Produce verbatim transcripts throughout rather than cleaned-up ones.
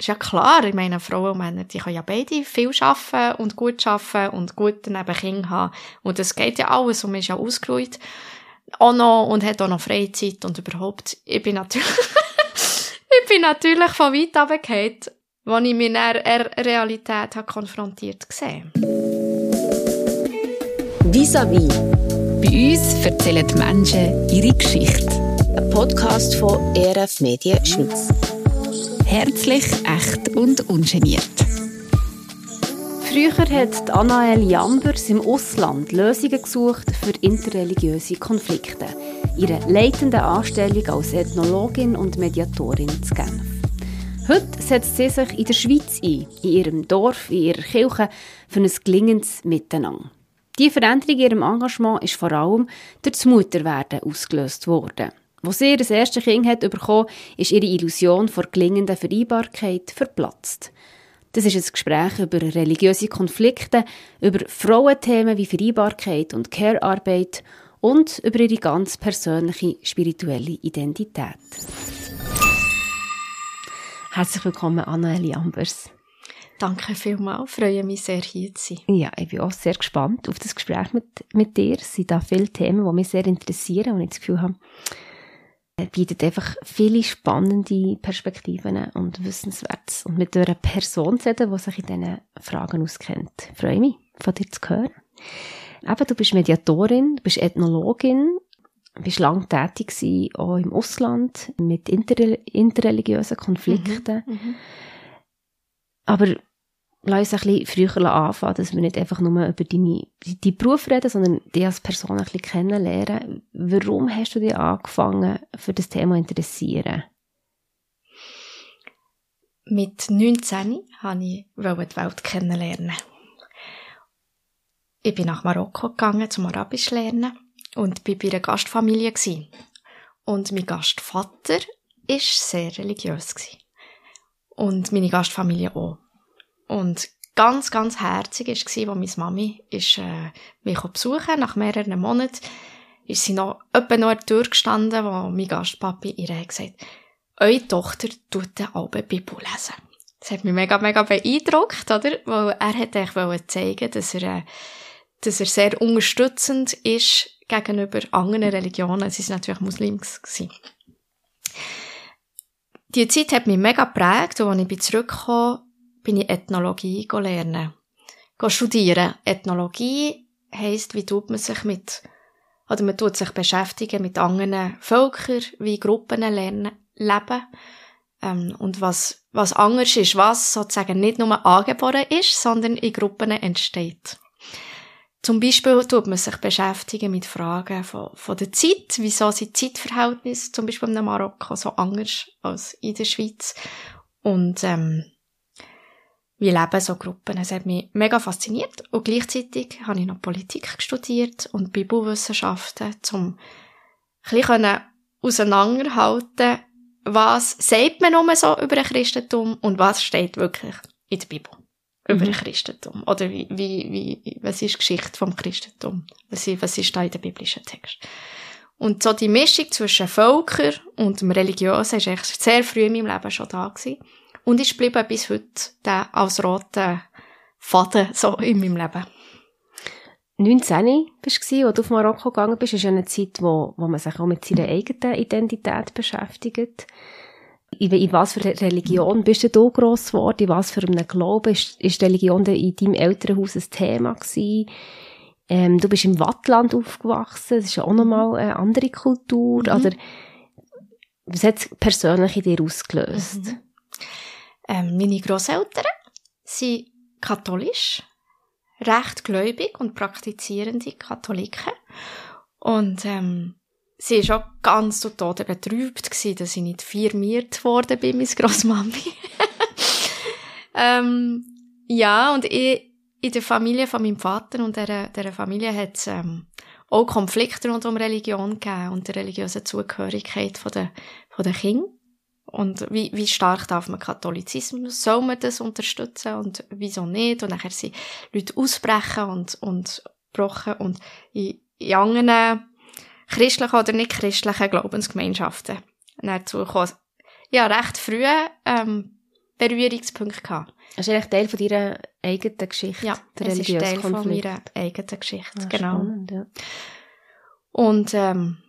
ist ja klar, ich meine, Frauen und Männer, die können ja beide viel arbeiten und gut arbeiten und gut daneben Kinder haben. Und das geht ja alles und man ist ja ausgeruht auch noch und hat auch noch Freizeit und überhaupt. Ich bin natürlich, ich bin natürlich von weit runtergefallen, als ich mich dann der Realität habe konfrontiert gesehen. Vis-à-vis. Bei uns erzählen die Menschen ihre Geschichte. Ein Podcast von E R F Medien Schweiz. Herzlich, echt und ungeniert. Früher hat Anaël Jambers im Ausland Lösungen gesucht für interreligiöse Konflikte. Ihre leitende Anstellung als Ethnologin und Mediatorin in Genf. Heute setzt sie sich in der Schweiz ein, in ihrem Dorf, in ihrer Kirche, für ein gelingendes Miteinander. Die Veränderung in ihrem Engagement ist vor allem durch das Mutterwerden ausgelöst worden. Als sie ihr erstes Kind hat bekommen, ist ihre Illusion vor gelingender Vereinbarkeit verplatzt. Das ist ein Gespräch über religiöse Konflikte, über Frauenthemen wie Vereinbarkeit und Care-Arbeit und über ihre ganz persönliche spirituelle Identität. Herzlich willkommen, Anaël Jambers. Danke vielmals, ich freue mich sehr, hier zu sein. Ja, ich bin auch sehr gespannt auf das Gespräch mit, mit dir. Es sind da viele Themen, die mich sehr interessieren und ich das Gefühl habe, es bietet einfach viele spannende Perspektiven und Wissenswertes. Und mit einer Person zu reden, die sich in diesen Fragen auskennt. Ich freue mich, von dir zu hören. Eben, du bist Mediatorin, du bist Ethnologin, du bist lange tätig gewesen, auch im Ausland, mit inter- interreligiösen Konflikten. Mhm, aber lass uns ein bisschen früher anfangen, dass wir nicht einfach nur über deinen deine Beruf reden, sondern dich als Person ein bisschen kennenlernen. Warum hast du dich angefangen, für das Thema zu interessieren? Mit neunzehn wollte ich die Welt kennenlernen. Ich bin nach Marokko gegangen, zum Arabisch lernen und war bei einer Gastfamilie. Und mein Gastvater war sehr religiös. Und meine Gastfamilie auch. Und ganz, ganz herzig war, als meine Mami ist, äh, mich besuchen nach mehreren Monaten ist sie noch etwa noch an der Tür gestanden, wo mein Gastpapi ihr gesagt hat, «Eure Tochter tut den Abend die Bibel lesen.» Das hat mich mega, mega beeindruckt, oder? Weil er hätte eigentlich wollen zeigen, dass er, äh, dass er sehr unterstützend ist gegenüber anderen Religionen. Sie waren natürlich Muslims. Die Zeit hat mich mega geprägt und als ich zurückgekommen bin ich Ethnologie lernen. Go studieren. Ethnologie heisst, wie tut man sich mit, oder man tut sich beschäftigen mit anderen Völkern, wie Gruppen lernen, leben, ähm, und was, was anders ist, was sozusagen nicht nur angeboren ist, sondern in Gruppen entsteht. Zum Beispiel tut man sich beschäftigen mit Fragen von, von der Zeit, wieso sind Zeitverhältnisse, zum Beispiel in Marokko, so anders als in der Schweiz. Und, ähm, wie leben so Gruppen? Es hat mich mega fasziniert und gleichzeitig habe ich noch Politik studiert und Bibelwissenschaften, um ein bisschen auseinanderhalten, was sagt man nur so über ein Christentum und was steht wirklich in der Bibel über ein Christentum oder wie, wie, wie, was ist die Geschichte vom Christentum? Was ist, was ist da in den biblischen Text? Und so die Mischung zwischen Völkern und dem Religiösen ist echt sehr früh in meinem Leben schon da gewesen. Und ich bleibe bis heute der als roter Faden so in meinem Leben. neunzehn warst du, als du auf Marokko gegangen bist. Das ist ja eine Zeit, wo, wo man sich auch mit seiner eigenen Identität beschäftigt. In, in was für eine Religion bist du da gross geworden? In was für einem Glauben? Ist, ist Religion in deinem Elternhaus ein Thema gewesen? Ähm, du bist im Wattland aufgewachsen. Das ist ja auch nochmal eine andere Kultur. Mhm. Oder, was hat es persönlich in dir ausgelöst? Mhm. Ähm, meine Grosseltern sind katholisch, recht gläubig und praktizierende Katholiken. Und ähm, sie war auch ganz zu Tode betrübt gewesen, dass ich nicht firmiert worden bin, meine Grossmami. ähm, ja, und ich, in der Familie von meinem Vater und dieser, dieser Familie hat es ähm, auch Konflikte rund um Religion gegeben und die religiöse Zugehörigkeit von der, von der Kinder. Und wie, wie stark darf man Katholizismus, soll man das unterstützen und wieso nicht? Und nachher sind Leute ausbrechen und, und gebrochen und in, in anderen christlichen oder nicht christlichen Glaubensgemeinschaften dazu kommen. Ja, recht früh, ähm, Berührungspunkte gehabt. Das ist eigentlich Teil von deiner eigenen Geschichte. Ja, es ist Teil von meiner eigenen Geschichte, ah, genau. Spannend, ja. Und ähm,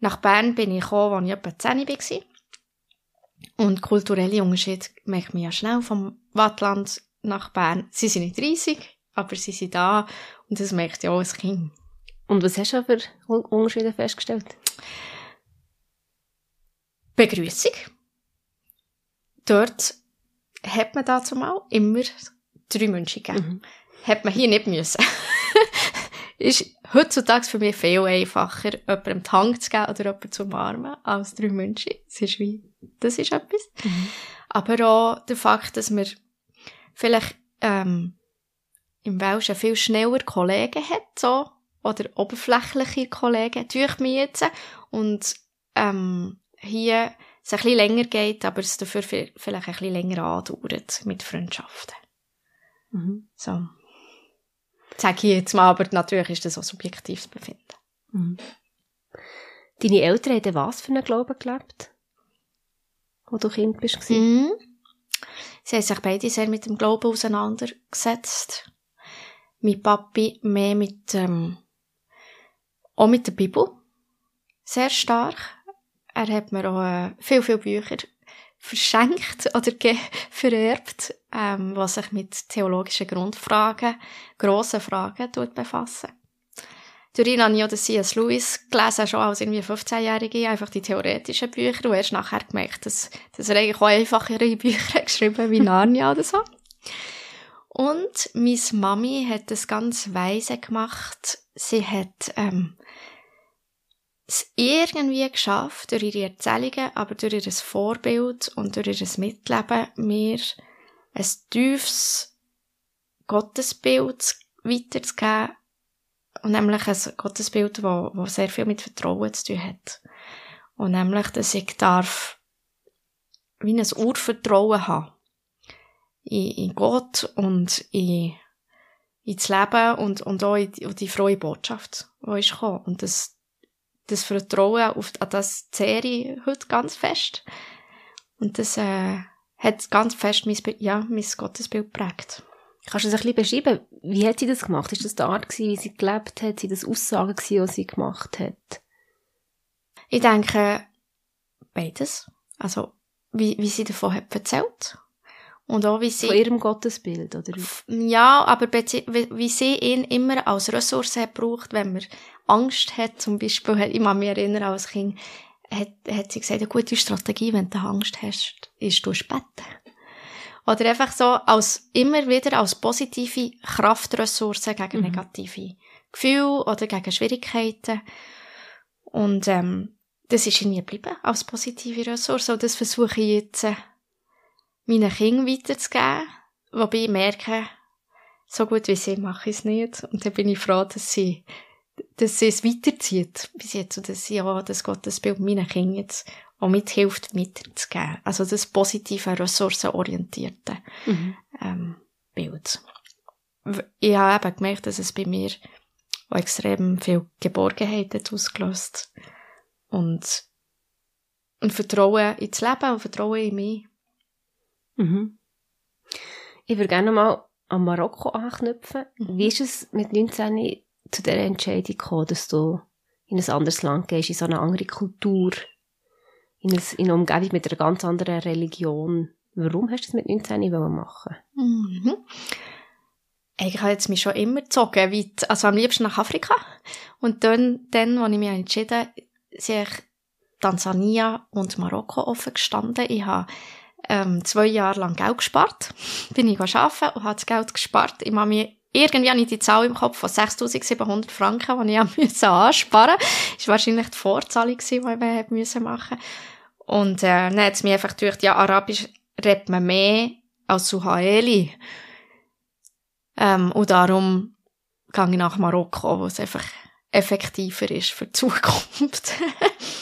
nach Bern bin ich gekommen, als ich etwa zehn war. Und kulturelle Unterschiede merkt man ja schnell vom Wattland nach Bern. Sie sind nicht riesig, aber sie sind da und das merkt ja auch ein Kind. Und was hast du aber Unterschiede festgestellt? Begrüßung. Dort hat man dazu mal immer drei Menschen gegeben. Mhm. Hat man hier nicht müssen. Ist heutzutage für mich viel einfacher, jemandem die Hand zu geben oder jemanden zu umarmen, als drei Menschen. Das ist wie, das ist etwas. Mhm. Aber auch der Fakt, dass man vielleicht ähm, im Welschen viel schneller Kollegen hat, so, oder oberflächliche Kollegen, tue mir jetzt, und ähm, hier es ein bisschen länger geht, aber es dafür vielleicht ein bisschen länger andauert mit Freundschaften. Mhm. So. Das sage ich jetzt mal, aber natürlich ist das auch subjektives Befinden. Mhm. Deine Eltern haben was für einen Glauben gelebt, als du Kind warst? Mhm. Sie haben sich beide sehr mit dem Glauben auseinandergesetzt. Mein Papi mehr mit, ähm, auch mit der Bibel. Sehr stark. Er hat mir auch äh, viel, viel Bücher verschenkt oder ge- vererbt, ähm, was sich mit theologischen Grundfragen, grossen Fragen befassen. Durch ihn habe ich auch den C S. Lewis gelesen, schon als irgendwie fünfzehnjährige, einfach die theoretischen Bücher, und erst nachher gemerkt, dass, dass er eigentlich auch einfachere Bücher geschrieben hat, wie Narnia oder so. Und meine Mami hat das ganz weise gemacht. Sie hat ähm, es irgendwie geschafft, durch ihre Erzählungen, aber durch ihr Vorbild und durch ihr Mitleben, mir ein tiefes Gottesbild weiterzugeben. Und nämlich ein Gottesbild, das sehr viel mit Vertrauen zu tun hat. Und nämlich, dass ich darf wie ein Urvertrauen haben in, in Gott und in, in das Leben und, und auch in die, in die frohe Botschaft, die ist gekommen. Und das das Vertrauen auf, an das zehre ich heute ganz fest. Und das äh, hat ganz fest mein, ja, mein Gottesbild geprägt. Kannst du das ein bisschen beschreiben? Wie hat sie das gemacht? Ist das die Art gewesen, wie sie gelebt hat? Sind das Aussagen gewesen, die sie gemacht hat? Ich denke, beides. Also, wie, wie sie davon hat erzählt. Und auch wie sie... Von ihrem Gottesbild, oder? Ja, aber wie sie ihn immer als Ressource hat gebraucht, wenn man Angst hat, zum Beispiel, ich kann mich erinnern, als Kind, hat, hat sie gesagt, eine gute Strategie, wenn du Angst hast, ist du beten. Oder einfach so, als, immer wieder als positive Kraftressource gegen mhm. negative Gefühle oder gegen Schwierigkeiten. Und ähm, das ist in mir geblieben, als positive Ressource. Und das versuche ich jetzt, äh, meinen Kindern weiterzugeben, wobei ich merke, so gut wie sie mache ich es nicht. Und dann bin ich froh, dass sie, dass sie es weiterzieht bis jetzt und dass sie auch das Gottesbild meinen Kindern jetzt auch mithilft, weiterzugeben. Also das positive, ressourcenorientierte mhm. ähm, Bild. Ich habe eben gemerkt, dass es bei mir auch extrem viel Geborgenheit hat ausgelöst und, und Vertrauen ins Leben und Vertrauen in mich. Mhm. Ich würde gerne mal an Marokko anknüpfen. Mhm. Wie ist es mit neunzehn zu dieser Entscheidung gekommen, dass du in ein anderes Land gehst, in so eine andere Kultur, in, ein, in eine Umgebung mit einer ganz anderen Religion? Warum hast du das mit neunzehn machen wollen? Mhm. Eigentlich habe ich mich schon immer gezogen, weit, also am liebsten nach Afrika. Und dann, dann als ich mich entschieden habe, sind Tansania und Marokko offen gestanden. Ich habe Ähm, zwei Jahre lang Geld gespart, bin ich arbeiten und habe das Geld gespart. Ich habe mir irgendwie habe ich die Zahl im Kopf von sechstausendsiebenhundert Franken, die ich musste ansparen. Das war wahrscheinlich die Vorzahlung, die ich machen musste. Und äh, dann hat es mich einfach gedacht, ja, Arabisch redet man mehr als Suhaeli. Ähm, und darum gehe ich nach Marokko, wo es einfach effektiver ist für die Zukunft.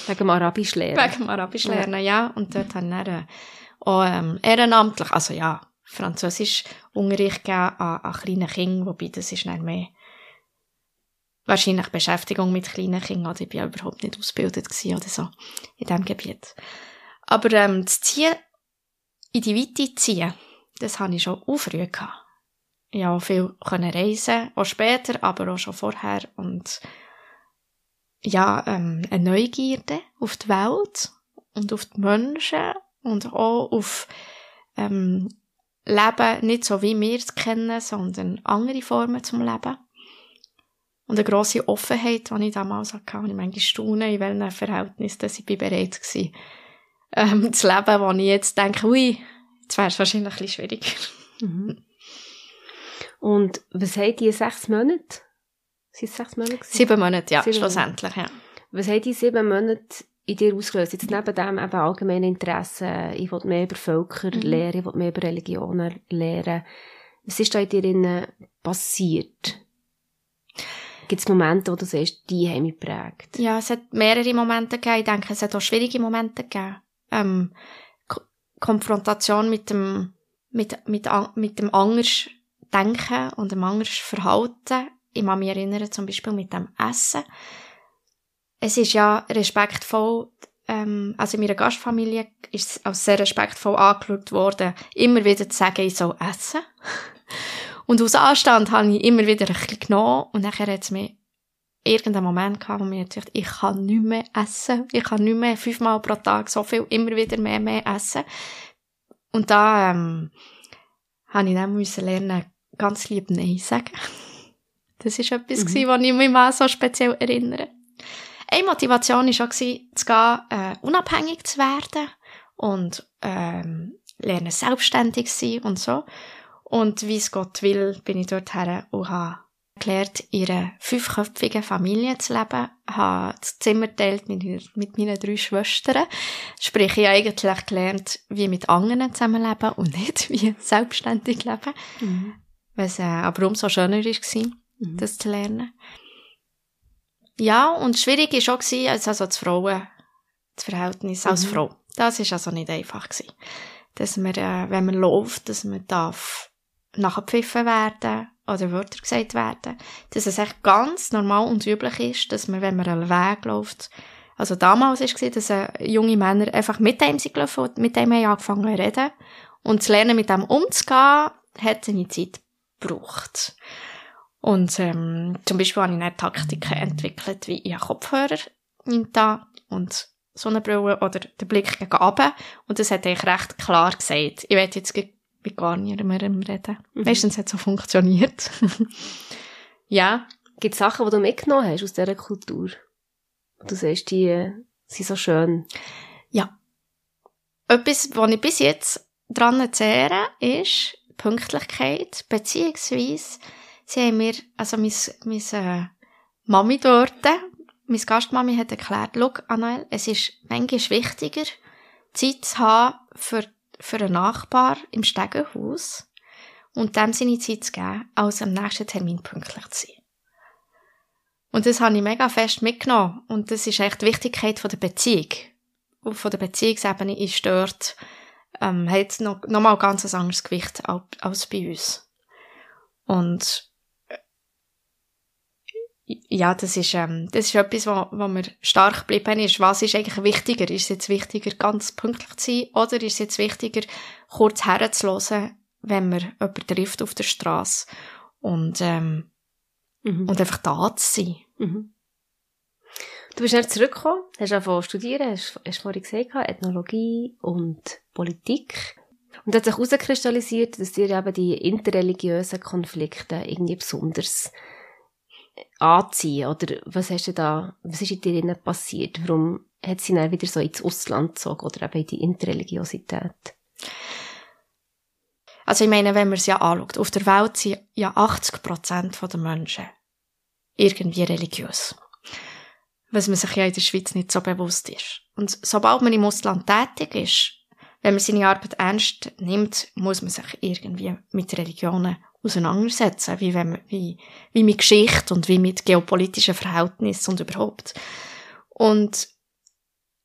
Wegen dem Arabisch lernen. Wegen dem Arabisch lernen, ja. ja. Und dort habe ich dann auch ähm, ehrenamtlich, also ja, Französisch Unterricht gegeben an, an kleinen Kindern, wobei das ist nicht mehr wahrscheinlich Beschäftigung mit kleinen Kindern, also ich war ja überhaupt nicht ausgebildet gewesen oder so in diesem Gebiet. Aber ähm, das Ziel in die Weite ziehen, das hatte ich schon auch früh. Ich konnte viel reisen, auch später, aber auch schon vorher. Und ja, ähm, eine Neugierde auf die Welt und auf die Menschen und auch auf ähm, Leben, nicht so wie wir es kennen, sondern andere Formen zum Leben. Und eine grosse Offenheit, die ich damals hatte, und ich manchmal staune, in welchen Verhältnissen ich bereit war, ähm, zu leben, wo ich jetzt denke, ui, jetzt wäre es wahrscheinlich ein bisschen schwieriger. Mhm. Und was haben die sechs Monate? Sind es sechs Monate? Sieben Monate, ja, sieben schlussendlich. Monate. Ja. Was haben die sieben Monate in dir ausgelöst? Jetzt neben dem eben allgemeine Interessen, ich will mehr über Völker mhm. lernen, ich will mehr über Religionen lernen. Was ist da in dir passiert? Gibt es Momente, wo du sagst, die haben mich geprägt? Ja, es hat mehrere Momente gegeben. Ich denke, es hat auch schwierige Momente gegeben. Ähm, K- Konfrontation mit dem, mit, mit, mit dem Andersdenken und dem Andersverhalten. Ich kann mich erinnern, zum Beispiel mit dem Essen. Es ist ja respektvoll, ähm, also in meiner Gastfamilie ist es als sehr respektvoll angeschaut worden, immer wieder zu sagen, ich soll essen. Und aus Anstand habe ich immer wieder ein bisschen genommen und nachher hat es mir irgendeinen Moment gehabt, wo mir gesagt, ich kann nicht mehr essen, ich kann nicht mehr fünfmal pro Tag so viel, immer wieder mehr, mehr essen. Und da ähm, habe ich dann müssen lernen, ganz lieb Nein sagen. Das war etwas, mhm. gewesen, was ich mich mal so speziell erinnere. Eine Motivation war schon, gewesen, zu gehen, äh, unabhängig zu werden und ähm, lernen, selbstständig zu sein und so. Und wie es Gott will, bin ich dorthin und habe gelernt, in einer fünfköpfigen Familie zu leben, habe das Zimmer geteilt mit, mit meinen drei Schwestern. Sprich, ich habe eigentlich gelernt, wie mit anderen zusammenleben und nicht wie selbstständig leben. Mhm. Was äh, aber umso schöner war, mhm. das zu lernen. Ja, und schwierig war auch gewesen, also das Frauen, das Verhältnis mhm. als Frau. Das war also nicht einfach gewesen. Dass man, äh, wenn man läuft, dass man darf nachgepfiffen werden oder Wörter gesagt werden. Dass es echt ganz normal und üblich ist, dass man, wenn man einen Weg läuft, also damals war es, dass äh, junge Männer einfach mit dem sind gelaufen und mit dem haben angefangen zu reden. Und zu lernen, mit dem umzugehen, hat seine Zeit gebraucht. Und ähm, zum Beispiel habe ich dann Taktiken entwickelt, wie ich Kopfhörer in da und Sonnenbrille oder den Blick gegen runter. Und das hat eigentlich recht klar gesagt. Ich will jetzt mit gar niemandem reden. Mhm. Meistens hat es so funktioniert. Ja. Gibt es Sachen, die du mitgenommen hast aus dieser Kultur? Du sagst, die äh, sind so schön. Ja. Etwas, was ich bis jetzt dran zehre, ist Pünktlichkeit, beziehungsweise sie haben mir, also meine, meine Mami dort, meine Gastmami hat erklärt, schau, Anaël, es ist manchmal wichtiger, Zeit zu haben für, für einen Nachbar im Stegenhaus und dem seine Zeit zu geben, als am nächsten Termin pünktlich zu sein. Und das habe ich mega fest mitgenommen. Und das ist echt die Wichtigkeit von der Beziehung. Und von der Beziehungsebene ist dort, ähm, hat es noch, noch mal ganz ein anderes Gewicht als bei uns. Und ja, das ist, ähm, das ist etwas, wo, wo mir stark geblieben ist. Was ist eigentlich wichtiger? Ist es jetzt wichtiger, ganz pünktlich zu sein? Oder ist es jetzt wichtiger, kurz herzuhören, wenn man jemanden trifft auf der Strasse? Und, ähm, mhm. und einfach da zu sein. Mhm. Du bist dann zurückgekommen, hast angefangen zu studieren, hast, hast vorhin gesagt, Ethnologie und Politik. Und hat sich herauskristallisiert, dass dir eben die interreligiösen Konflikte irgendwie besonders anziehen, oder was hast du da, was ist in dir passiert? Warum hat sie dann wieder so ins Ausland gezogen, oder eben in die Interreligiosität? Also ich meine, wenn man es ja anschaut, auf der Welt sind ja achtzig Prozent der Menschen irgendwie religiös. Was man sich ja in der Schweiz nicht so bewusst ist. Und sobald man im Ausland tätig ist, wenn man seine Arbeit ernst nimmt, muss man sich irgendwie mit Religionen auseinandersetzen, wie, wenn man, wie, wie mit Geschichte und wie mit geopolitischen Verhältnissen und überhaupt. Und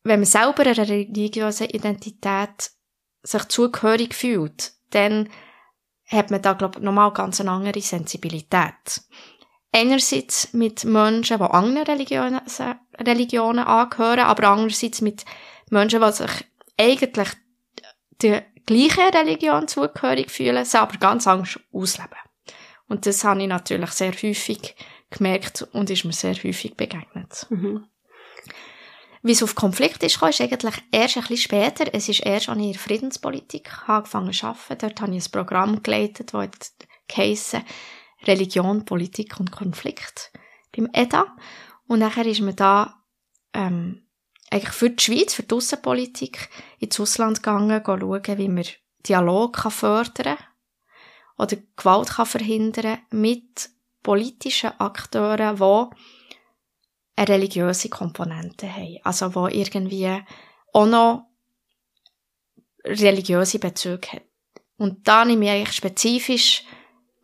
wenn man selber einer religiösen Identität sich zugehörig fühlt, dann hat man da, glaube ich, nochmal ganz eine andere Sensibilität. Einerseits mit Menschen, die anderen Religionen, Religionen angehören, aber andererseits mit Menschen, die sich eigentlich die gleichen Religion zugehörig fühlen, sie aber ganz anders ausleben. Und das habe ich natürlich sehr häufig gemerkt und ist mir sehr häufig begegnet. Mhm. Wie es auf Konflikt ist, ist eigentlich erst ein bisschen später. Es ist erst, als ich in der Friedenspolitik angefangen zu arbeiten. Dort habe ich ein Programm geleitet, das heisst Religion, Politik und Konflikt beim E D A. Und nachher ist man da ähm, eigentlich für die Schweiz, für die Aussenpolitik ins Ausland gegangen, schauen, wie man Dialog kann fördern oder Gewalt kann verhindern mit politischen Akteuren, die eine religiöse Komponente haben. Also, wo irgendwie auch noch religiöse Bezüge hat. Und da nehme ich eigentlich spezifisch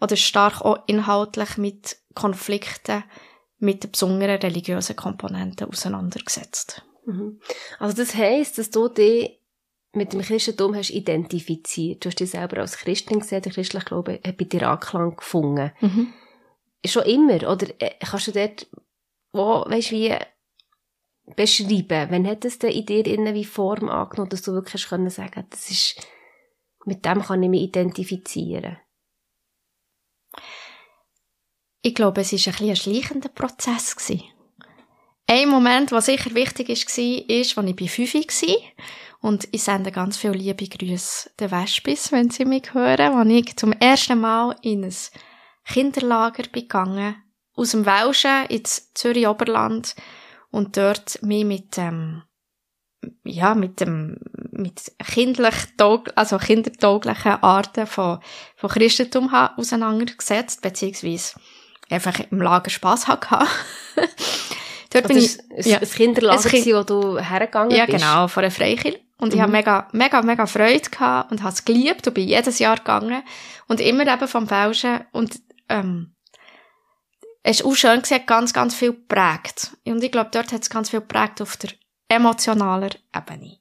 oder stark auch inhaltlich mit Konflikten mit der besonderen religiösen Komponente auseinandergesetzt. Mhm. Also, das heisst, dass du dich mit dem Christentum hast identifiziert. Du hast dich selber als Christin gesehen, der christliche Glaube hat bei dir Anklang gefunden. Mhm. Schon immer, oder kannst du dort wo, weißt, wie beschreiben? Wann hat es denn in dir innen wie Form angenommen, dass du wirklich können sagen, das ist, mit dem kann ich mich identifizieren? Ich glaube, es war ein bisschen ein schleichender Prozess gewesen. Ein Moment, der sicher wichtig war, ist, als ich bei fünf war. Und ich sende ganz viele liebe Grüße den Wespis, wenn sie mich hören, als ich zum ersten Mal in ein Kinderlager gegangen, aus dem Welschen ins Zürich-Oberland und dort mich mit ähm, ja mit dem mit kindlich also kindertauglichen Arten von von Christentum auseinandergesetzt beziehungsweise einfach im Lager Spaß hatte. Dort also bin ich ein, ja, ein Kinderlager, ein kind, wo du hergegangen bist. Ja genau, von einer Freikirche. Und ich mhm. habe mega, mega, mega Freude gehabt und habe es geliebt und bin jedes Jahr gegangen und immer eben vom Welschen und ähm, es ist auch schön gesehen, ganz, ganz viel geprägt. Und ich glaube, dort hat es ganz viel geprägt auf der emotionalen Ebene.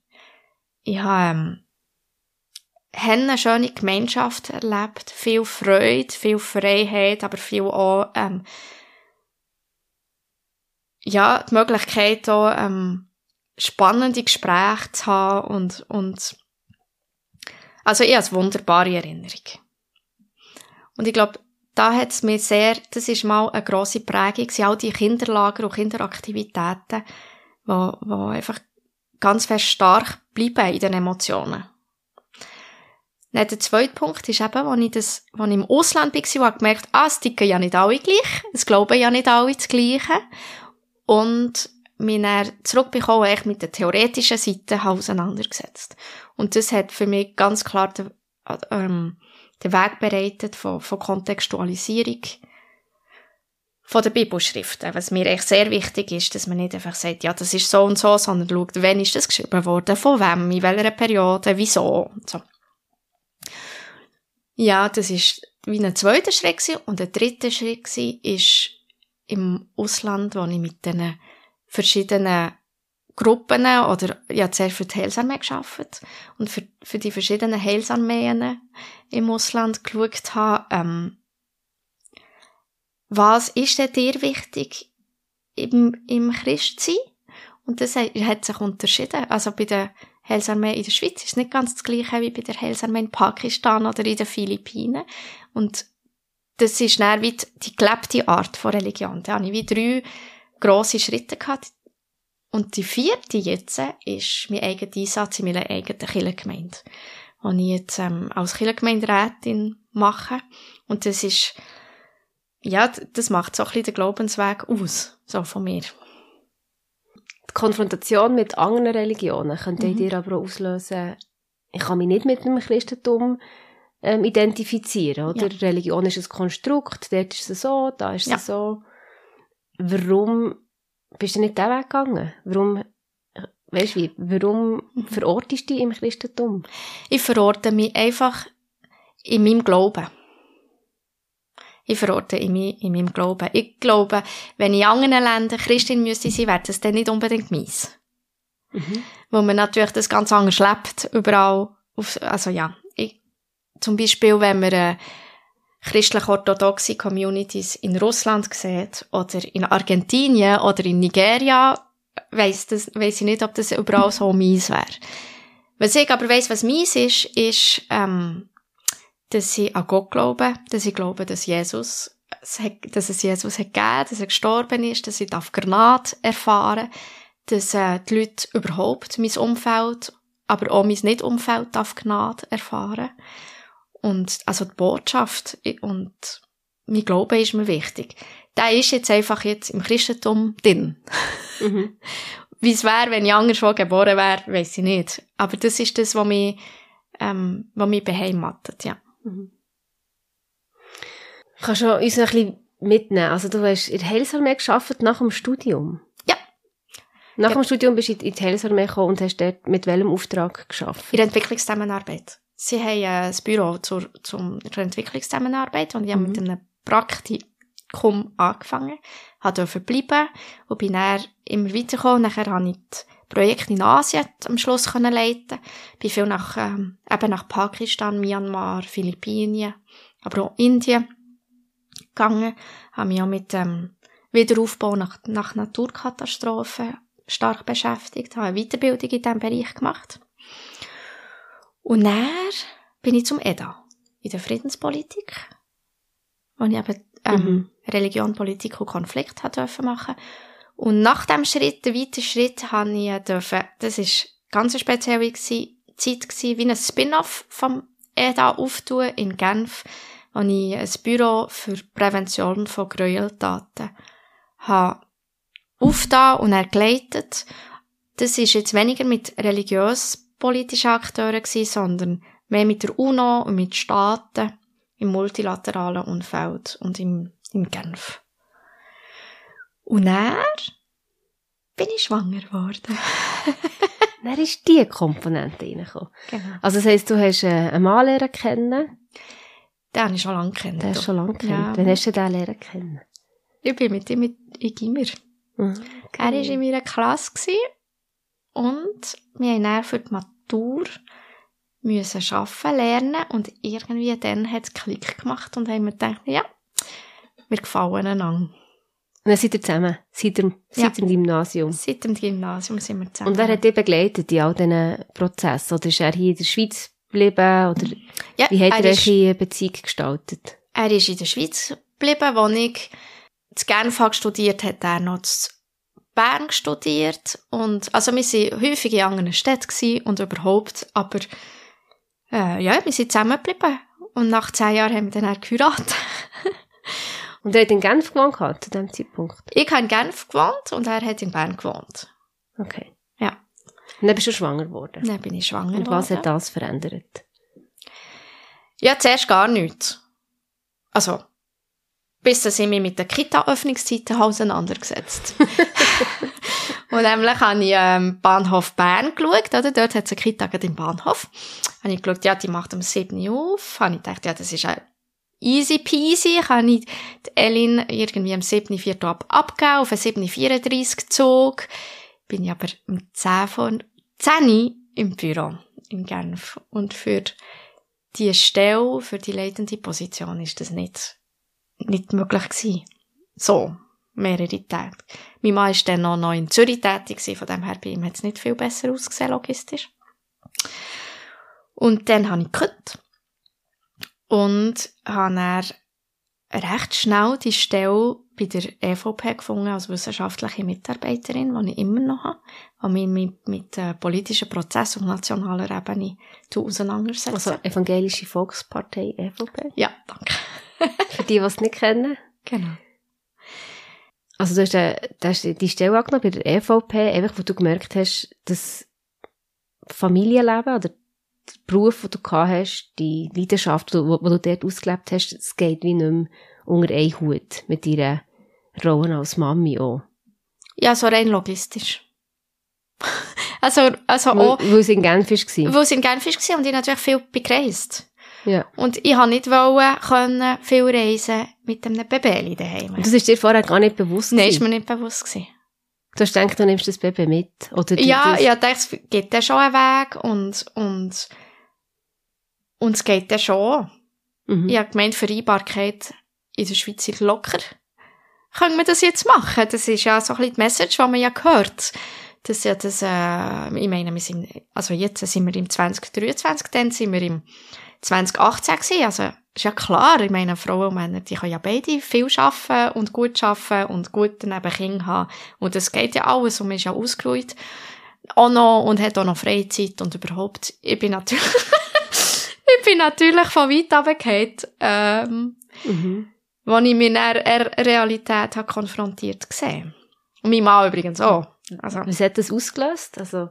Ich habe ähm, eine schöne Gemeinschaft erlebt, viel Freude, viel Freiheit, aber viel auch ähm, ja, die Möglichkeit auch ähm, spannende Gespräche zu haben und und also ich habe eine wunderbare Erinnerung. Und ich glaube, da hat es mir sehr, das ist mal eine grosse Prägung, auch die Kinderlager und Kinderaktivitäten, wo, wo einfach ganz fest stark bleiben in den Emotionen. Dann der zweite Punkt ist eben, als ich, das, als ich im Ausland war, habe ich gemerkt, ah, es ticken ja nicht alle gleich, es glauben ja nicht alle das Gleiche. Und mich dann zurückbekommen, echt mit der theoretischen Seite auseinandergesetzt. Und das hat für mich ganz klar den, ähm, den Weg bereitet von, von Kontextualisierung von der Bibelschriften. Was mir echt sehr wichtig ist, dass man nicht einfach sagt, ja, das ist so und so, sondern schaut, wann ist das geschrieben worden, von wem, in welcher Periode, wieso und so. Ja, das ist wie ein zweiter Schritt gewesen. Und der dritte Schritt gewesen ist im Ausland, wo ich mit diesen verschiedenen Gruppen oder ich habe sehr für die Heilsarmee gearbeitet und für, für die verschiedenen Heilsarmeen im Ausland geschaut habe, ähm, was ist denn dir wichtig im, im Christsein? Und das hat sich unterschieden. Also bei der Heilsarmee in der Schweiz ist nicht ganz das Gleiche wie bei der Heilsarmee in Pakistan oder in den Philippinen. Und das ist dann wie die, die gelebte Art von Religion. Da habe ich wie drei grosse Schritte gehabt. Und die vierte jetzt ist mein eigener Einsatz in meiner eigenen Kirchengemeinde, den ich jetzt ähm, als Kirchengemeinderätin mache. Und das ist, ja, das macht so ein bisschen den Glaubensweg aus, so von mir. Die Konfrontation mit anderen Religionen könnte mhm. dir aber auch auslösen, ich kann mich nicht mit dem Christentum ähm, identifizieren, oder? Ja. Religion ist ein Konstrukt, dort ist es so, da ist es ja. so. Warum bist du nicht diesen Weg gegangen? Warum, weißt du wie, warum verortest du dich im Christentum? Ich verorte mich einfach in meinem Glauben. Ich verorte in, mein, in meinem Glauben. Ich glaube, wenn ich in anderen Ländern Christin müsste sein, wäre das dann nicht unbedingt meins. Mhm. Weil man natürlich das ganz anders lebt, überall. Auf, also ja, ich, zum Beispiel, wenn man äh, christlich-orthodoxe Communities in Russland sieht oder in Argentinien oder in Nigeria, weiss, das, weiss ich nicht, ob das überall so mies wäre. Was ich aber weiss, was meins ist, ist, ähm, dass ich an Gott glaube, dass ich glaube, dass Jesus, dass es Jesus hat gegeben, dass er gestorben ist, dass ich die Gnade erfahren darf, dass äh, die Leute überhaupt, mein Umfeld, aber auch mein Nicht-Umfeld, die Gnade erfahren. Und, also die Botschaft und mein Glaube ist mir wichtig. Der ist jetzt einfach jetzt im Christentum drin. Mhm. Wie es wäre, wenn ich anders wo geboren wäre, weiss ich nicht. Aber das ist das, was mich, ähm, was mich beheimatet, ja. Mhm. Kannst du uns noch ein bisschen mitnehmen? Also du hast in der Heilsarmee gearbeitet nach dem Studium. Ja. Nach ja. dem Studium bist du in die Heilsarmee gekommen und hast dort mit welchem Auftrag gearbeitet? In der Entwicklungszusammenarbeit. Sie haben ein Büro zur, zur Entwicklungszusammenarbeit und ich habe mhm. mit einem Praktikum angefangen, durfte bleiben und bin dann immer weitergekommen. Nachher habe ich das Projekt in Asien am Schluss leiten. Bin viel nach, ähm, eben nach Pakistan, Myanmar, Philippinen, aber auch Indien gegangen. Habe mich auch mit dem ähm, Wiederaufbau nach, nach Naturkatastrophen stark beschäftigt. Habe eine Weiterbildung in diesem Bereich gemacht. Und dann bin ich zum E D A in der Friedenspolitik, wo ich eben ähm, mhm. Religion, Politik und Konflikt durfte machen. Und nach diesem Schritt, den weiteren Schritt, habe ich dürfen, das war ganz speziell gewesen, Zeit gewesen, wie ein Spin-off vom E D A aufzutun in Genf, wo ich ein Büro für Prävention von Gräueltaten habe aufgetan und erleitet. Das ist jetzt weniger mit religiös politischen Akteuren gewesen, sondern mehr mit der UNO und mit Staaten im multilateralen Umfeld und im, im Genf. Und dann bin ich schwanger geworden. Dann ist diese Komponente reingekommen. Genau. Also das heisst, du hast einen Mann lernen kennen? Den habe ich schon lange kennen. Den hast du schon lange kennen. Ja. Wann hast du den lernen kennen? Ich bin mit ihm in Gimmer. Mhm. Er war in meiner Klasse gewesen. Und wir mussten dann für die Matur müssen arbeiten, lernen und irgendwie dann hat es Klick gemacht und haben wir gedacht, ja, wir gefallen einander. Und dann seid ihr zusammen, seit dem, ja. seit dem Gymnasium? Seit dem Gymnasium sind wir zusammen. Und wer hat dich begleitet in all diesen Prozessen? Oder ist er hier in der Schweiz geblieben? Oder ja, wie hat er eure Beziehung gestaltet? Er ist in der Schweiz geblieben, als ich in Genf studiert habe, hat er noch Bern studiert und, also wir waren häufig in anderen Städten und überhaupt, aber äh, ja, wir sind zusammengeblieben und nach zehn Jahren haben wir dann geheiratet. Und er hat in Genf gewohnt zu diesem Zeitpunkt? Ich habe in Genf gewohnt und er hat in Bern gewohnt. Okay. Ja. Und dann bist du schwanger geworden? Dann bin ich schwanger geworden. Und was hat das verändert? Ja, zuerst gar nichts. Also... bis dass ich mich mit den Kita-Öffnungszeiten auseinandergesetzt habe. Und nämlich habe ich ähm, Bahnhof Bern geschaut, oder? Dort hat es eine Kita gerade im Bahnhof. Habe ich geschaut, ja, die macht um sieben Uhr auf. Habe ich gedacht, ja, das ist ein easy peasy. Kann ich die Elin irgendwie um sieben Uhr vierzig ab abgeben, auf einen sieben Uhr vierunddreissig Zug. Bin ich aber um zehn Uhr im Büro in Genf. Und für die Stelle, für die leitende Position ist das nicht... nicht möglich gewesen. So, mehrere Tage. Mein Mann war dann noch in Zürich tätig, von dem her bei ihm hat es nicht viel besser ausgesehen, logistisch. Und dann habe ich gekündigt und habe er recht schnell die Stelle bei der E V P gefunden, als wissenschaftliche Mitarbeiterin, die ich immer noch habe, die mich mit, mit äh, politischen Prozessen auf nationaler Ebene auseinandersetzt. Also Evangelische Volkspartei, E V P? Ja, danke. Für die, die es nicht kennen. Genau. Also du hast, äh, du hast die Stelle angenommen bei der E V P, einfach, wo du gemerkt hast, das Familienleben oder der Beruf, den du gehabt hast, die Leidenschaft, die du dort ausgelebt hast, es geht wie nicht mehr unter einen Hut mit deiner Rolle als Mami auch. Ja, so rein logistisch. also, also auch... Weil es in Genf war. Weil es in Genf war und ich natürlich viel begreist. Ja. Und ich wollte nicht wollen, können, viel reisen mit einem Baby daheim. Und das war dir vorher gar nicht bewusst? Nein, das war mir nicht bewusst gewesen. Du hast gedacht, du nimmst das Baby mit? Oder ja, ich dachte, es geht dann schon einen Weg und, und, und es geht dann schon. Mhm. Ich habe gemeint, Vereinbarkeit in der Schweiz ist locker. Können wir das jetzt machen? Das ist ja so ein bisschen die Message, die man ja hört. dass ja das, äh, ich meine, wir sind, also jetzt sind wir im zwanzig dreiundzwanzig, dann sind wir im zwanzig achtzehn gewesen, also ist ja klar, ich meine, Frauen und Männer, die können ja beide viel arbeiten und gut arbeiten und gut daneben Kinder haben und das geht ja alles und man ist ja ausgeruht auch noch und hat auch noch Freizeit und überhaupt, ich bin natürlich ich bin natürlich von weit runtergefallen, ähm, mhm. wo ich mich in der Realität habe konfrontiert gesehen. Und mein Mann übrigens auch. Also. Was hat das ausgelöst? Also,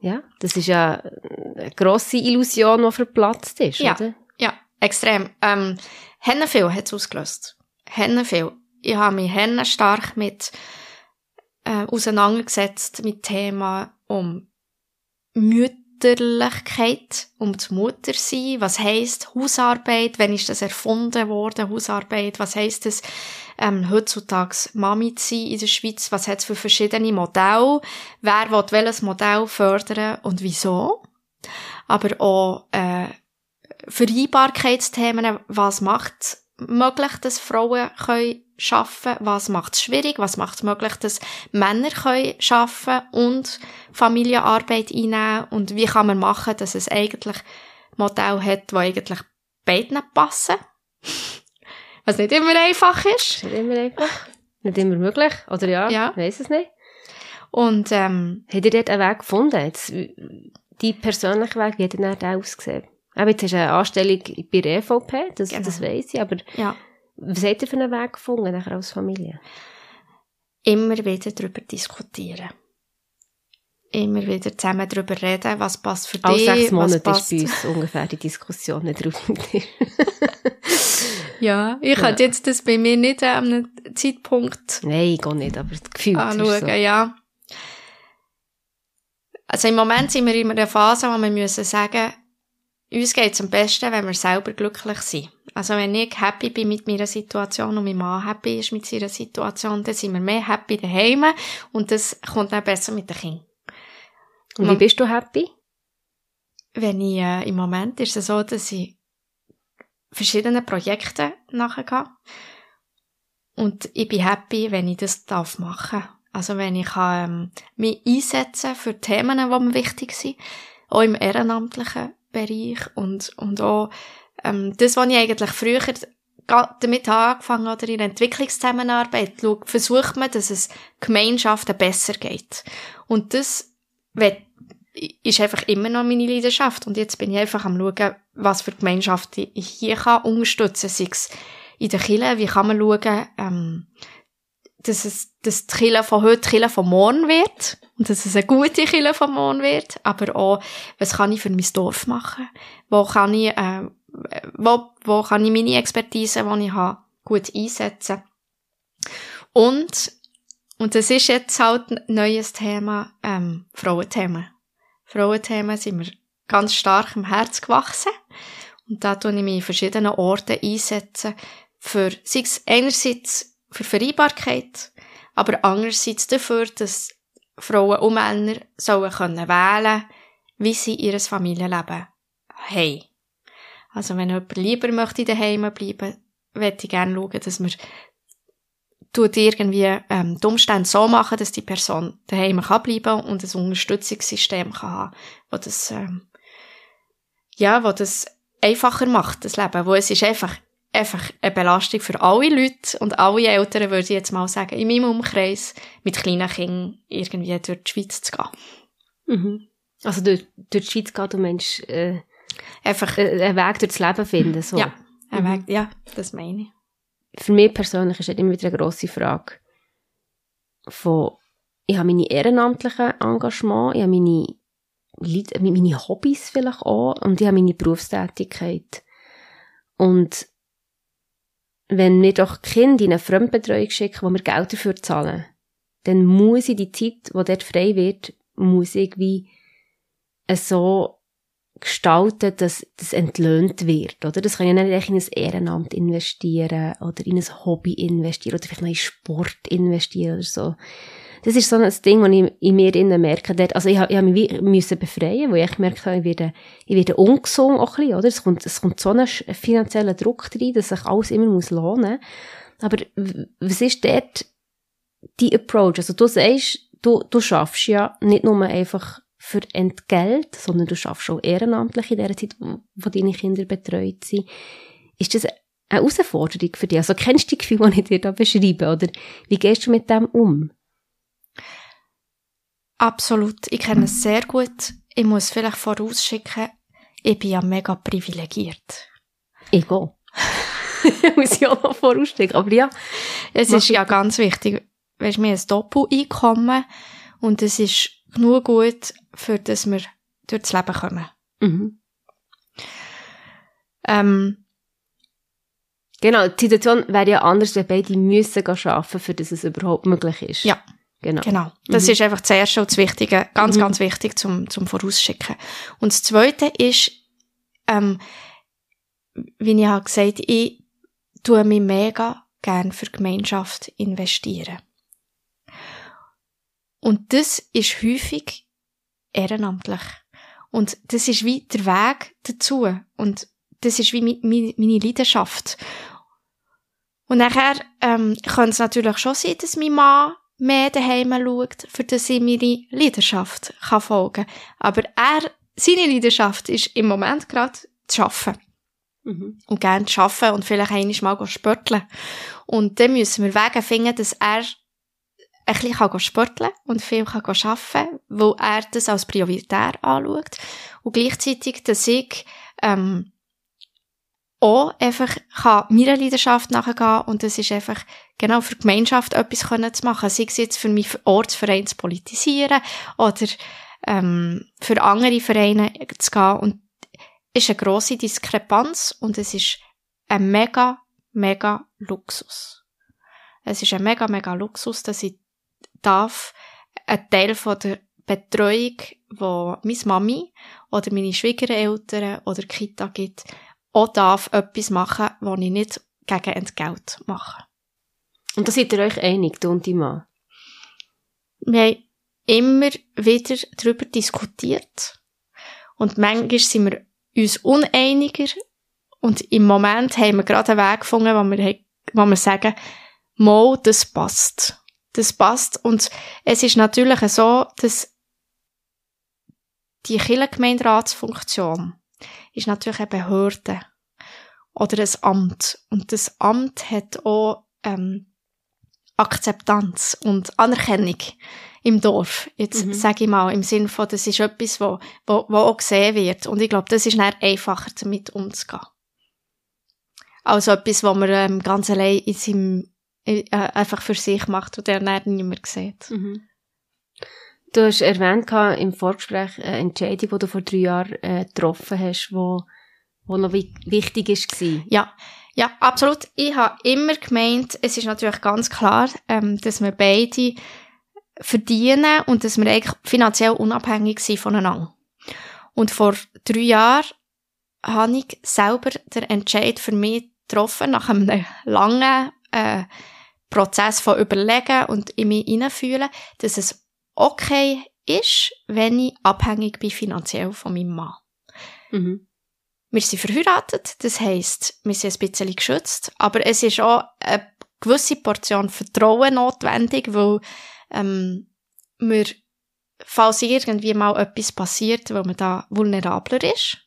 ja, das ist ja eine grosse Illusion, die verplatzt ist, ja, oder? Ja, extrem. Ähm, Henne viel hat es ausgelöst. Henne viel. Ich habe mich henne stark mit äh, auseinandergesetzt mit Thema um Mütterlichkeit, um das Muttersein. Was heisst Hausarbeit? Wann ist das erfunden worden, Hausarbeit? Was heisst das, ähm, heutzutage Mami zu sein in der Schweiz? Was hat es für verschiedene Modelle? Wer will welches Modell fördern und wieso? Aber auch äh, Vereinbarkeitsthemen. Was macht es möglich, dass Frauen können arbeiten? Was macht es schwierig? Was macht es möglich, dass Männer können arbeiten und Familienarbeit einnehmen? Und wie kann man machen, dass es eigentlich Modell hat, die eigentlich beiden passen? Was nicht immer einfach ist. Nicht immer einfach. Nicht immer möglich. Oder ja, ja. Ich weiss es nicht. Und, ähm. Habt ihr dort einen Weg gefunden? Jetzt, dein persönlicher Weg, wie hat denn der ausgesehen? Aber jetzt hast du eine Anstellung bei der E V P, das, genau. Das weiss ich, aber ja. Was habt ihr für einen Weg gefunden, nachher als Familie? Immer wieder darüber diskutieren. Immer wieder zusammen darüber reden, was passt für dich. Alle sechs Monate ist bei uns ungefähr die Diskussion nicht drauf mit dir. Ja, ich ja. Könnte jetzt das bei mir nicht an einem Zeitpunkt... Nein, gar nicht, aber das Gefühl anschauen, so. Ja. Also im Moment sind wir in einer Phase, wo wir müssen sagen, uns geht's am besten, wenn wir selber glücklich sind. Also wenn ich happy bin mit meiner Situation und mein Mann happy ist mit seiner Situation, dann sind wir mehr happy daheim und das kommt dann besser mit den Kindern. Und wie bist du happy? Wenn ich, äh, im Moment ist es so, dass ich verschiedene Projekte nachher gehe. Und ich bin happy, wenn ich das darf machen. Also wenn ich kann, ähm, mich einsetzen für Themen, die mir wichtig sind. Auch im ehrenamtlichen Bereich und, und auch, ähm, das, was ich eigentlich früher damit angefangen habe, oder in der Entwicklungszusammenarbeit, versucht man, dass es Gemeinschaften besser geht. Und das ist einfach immer noch meine Leidenschaft. Und jetzt bin ich einfach am schauen, was für Gemeinschaften ich hier kann unterstützen kann. Sei es in der Kirche, wie kann man schauen, ähm, dass es, dass die Kirche von heute die Kirche von morgen wird. Und dass es eine gute Kirche von morgen wird. Aber auch, was kann ich für mein Dorf machen? Wo kann ich, äh, wo, wo kann ich meine Expertise, die ich habe, gut einsetzen? Und, und das ist jetzt halt ein neues Thema, ähm, Frauenthemen. Frauenthemen sind mir ganz stark im Herz gewachsen. Und da tue ich mich in verschiedenen Orten einsetzen. Für, sei es einerseits für Vereinbarkeit, aber andererseits dafür, dass Frauen und Männer sollen können wählen, wie sie ihr Familienleben haben. Also wenn jemand lieber möchte daheim bleiben, möchte ich gerne schauen, dass man tut irgendwie, ähm, die Umstände so machen, dass die Person daheim kann bleiben und ein Unterstützungssystem kann haben, wo das, ähm, ja, wo das einfacher macht, das Leben. Wo es ist einfach, einfach eine Belastung für alle Leute und alle Eltern, würde ich jetzt mal sagen, in meinem Umkreis mit kleinen Kindern irgendwie durch die Schweiz zu gehen. Mhm. Also durch, durch die Schweiz gehen, du meinst, äh, einfach äh, einen Weg durchs Leben finden, so. Ja, einen mhm. Weg, ja, das meine ich. Für mich persönlich ist das immer wieder eine grosse Frage von, ich habe meine ehrenamtlichen Engagement, ich habe meine, meine Hobbys vielleicht auch und ich habe meine Berufstätigkeit. Und wenn wir doch Kinder in eine Fremdbetreuung schicken, wo wir Geld dafür zahlen, dann muss ich die Zeit, die dort frei wird, muss irgendwie so gestalten, dass das entlöhnt wird, oder? Das kann ich nicht in ein Ehrenamt investieren oder in ein Hobby investieren oder vielleicht noch in Sport investieren oder so. Das ist so ein Ding, das ich in mir innen merke. Dort, also ich, ich habe mich müssen befreien, weil ich gemerkt habe, ich werde, ich werde ungesund auch ein bisschen, oder? Es kommt, es kommt so ein finanzieller Druck rein, dass sich alles immer muss lohnen muss. Aber was ist dort die Approach? Also du sagst, du, du schaffst ja nicht nur einfach für Entgelt, sondern du schaffst auch ehrenamtlich in der Zeit, wo deine Kinder betreut sind. Ist das eine Herausforderung für dich? Also kennst du die Gefühle, die ich dir da beschreibe? Oder wie gehst du mit dem um? Absolut. Ich kenne es sehr gut. Ich muss vielleicht vorausschicken, ich bin ja mega privilegiert. Ich auch. Ich muss ja noch vorausschicken, aber ja. Es ist ja ganz wichtig. Weisst, wir haben ein Doppel-Einkommen und es ist nur gut, für dass wir durchs Leben kommen. Mhm. Ähm, genau, die Situation wäre ja anders, wenn beide müssen arbeiten, für dass es überhaupt möglich ist. Ja, genau. genau. Das mhm. ist einfach das Erste und das Wichtige, ganz, mhm. ganz wichtig zum, zum Vorausschicken. Und das Zweite ist, ähm, wie ich habe gesagt, ich tue mich mega gerne für die Gemeinschaft investieren. Und das ist häufig ehrenamtlich. Und das ist wie der Weg dazu. Und das ist wie mi, mi, meine Leidenschaft. Und nachher ähm, könnte es natürlich schon sein, dass mein Mann mehr daheim schaut, für das ich meine Leidenschaft kann folgen kann. Aber er, seine Leidenschaft ist im Moment gerade zu arbeiten. Mhm. Und gerne zu arbeiten und vielleicht einmal mal spörteln. Und dann müssen wir Wege finden, dass er ein bisschen sporteln und viel arbeiten kann, weil er das als prioritär anschaut. Und gleichzeitig, dass ich ähm, auch einfach kann meiner Leidenschaft nachgehen und das ist einfach genau für die Gemeinschaft etwas können zu machen. Sei es jetzt für meinen Ortsverein zu politisieren oder ähm, für andere Vereine zu gehen. Und es ist eine grosse Diskrepanz und es ist ein mega, mega Luxus. Es ist ein mega, mega Luxus, dass ich darf ein Teil von der Betreuung, wo meine Mami oder meine Schwiegereltern oder die Kita gibt, auch darf etwas machen, was ich nicht gegen Entgelt mache. Und da seid ihr euch einig, du und die Mann? Wir haben immer wieder darüber diskutiert und manchmal sind wir uns uneiniger und im Moment haben wir gerade einen Weg gefunden, wo wir, wo wir sagen, mal, das passt. Das passt. Und es ist natürlich so, dass die Kirchengemeinderatsfunktion ist natürlich eine Behörde oder ein Amt. Und das Amt hat auch ähm, Akzeptanz und Anerkennung im Dorf. Jetzt mhm. sage ich mal, im Sinne von, das ist etwas, wo, wo, wo auch gesehen wird. Und ich glaube, das ist dann einfacher, damit umzugehen. Also etwas, wo man ähm, ganz allein in seinem einfach für sich macht und der dann nicht mehr sieht. Mhm. Du hast erwähnt im Vorgespräch eine Entscheidung, die du vor drei Jahren äh, getroffen hast, die wo, wo noch wichtig war. Ja, ja, absolut. Ich habe immer gemeint, es ist natürlich ganz klar, ähm, dass wir beide verdienen und dass wir eigentlich finanziell unabhängig sind voneinander. Und vor drei Jahren habe ich selber den Entscheid für mich getroffen, nach einem langen äh, Prozess von Überlegen und in mich hineinfühlen, dass es okay ist, wenn ich abhängig bin finanziell von meinem Mann. Mhm. Wir sind verheiratet, das heisst, wir sind ein bisschen geschützt, aber es ist auch eine gewisse Portion Vertrauen notwendig, weil ähm, wir, falls irgendwie mal etwas passiert, wo man da vulnerabler ist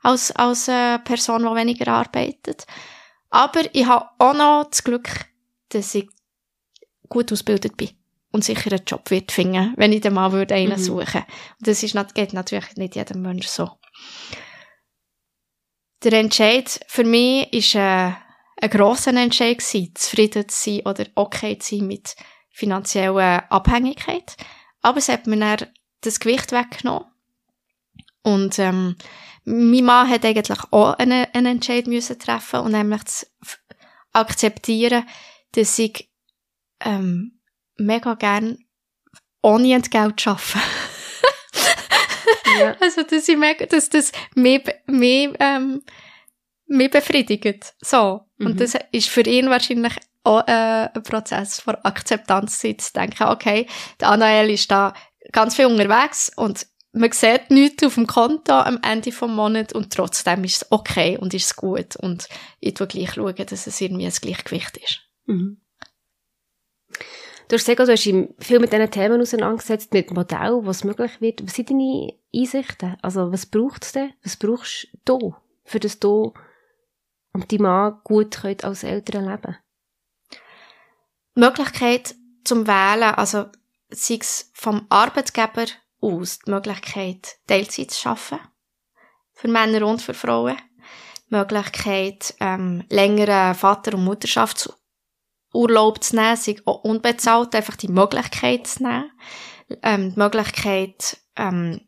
als, als eine Person, die weniger arbeitet. Aber ich habe auch noch das Glück, dass ich gut ausgebildet bin und sicher einen Job wird finden, wenn ich dann mal einen mhm. suchen würde. Und das ist nicht, geht natürlich nicht jedem Menschen so. Der Entscheid für mich war äh, ein grosser Entscheid, gewesen, zufrieden zu sein oder okay zu sein mit finanzieller Abhängigkeit. Aber es hat mir dann das Gewicht weggenommen. Und ähm, mein Mann hat eigentlich auch einen, einen Entscheid müssen treffen und nämlich zu akzeptieren, dass ich ähm, mega gerne ohne Entgelt arbeite. Ja. Also, dass ich mega, dass das mich, mich, ähm, mich befriedigt. So. Mhm. Und das ist für ihn wahrscheinlich auch äh, ein Prozess von Akzeptanz, zu denken, okay, der Anaël ist da ganz viel unterwegs und man sieht nichts auf dem Konto am Ende des Monats und trotzdem ist es okay und ist es gut. Und ich schaue gleich, dass es irgendwie ein Gleichgewicht ist. Mhm. Du hast gesagt, du hast dich viel mit diesen Themen auseinandergesetzt, mit Modellen, was möglich wird. Was sind deine Einsichten? Also, was braucht es denn? Was brauchst du, für das du und dein Mann gut könnt als Eltern leben? Die Möglichkeit zum Wählen, also sei es vom Arbeitgeber aus, die Möglichkeit, Teilzeit zu arbeiten, für Männer und für Frauen, die Möglichkeit, ähm, längere Vater- und Mutterschaftsurlaub zu nehmen, sei auch unbezahlt, einfach die Möglichkeit zu nehmen, ähm, die Möglichkeit, ähm,